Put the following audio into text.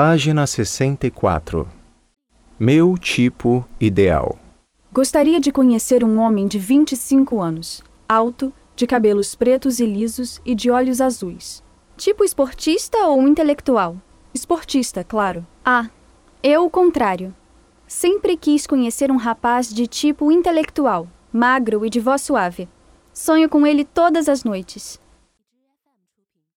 Página 64. Meu tipo ideal. Gostaria de conhecer um homem de 25 anos, alto, de cabelos pretos e lisos e de olhos azuis. Tipo esportista ou intelectual? Esportista, claro. Ah, eu o contrário. Sempre quis conhecer um rapaz de tipo intelectual, magro e de voz suave. Sonho com ele todas as noites.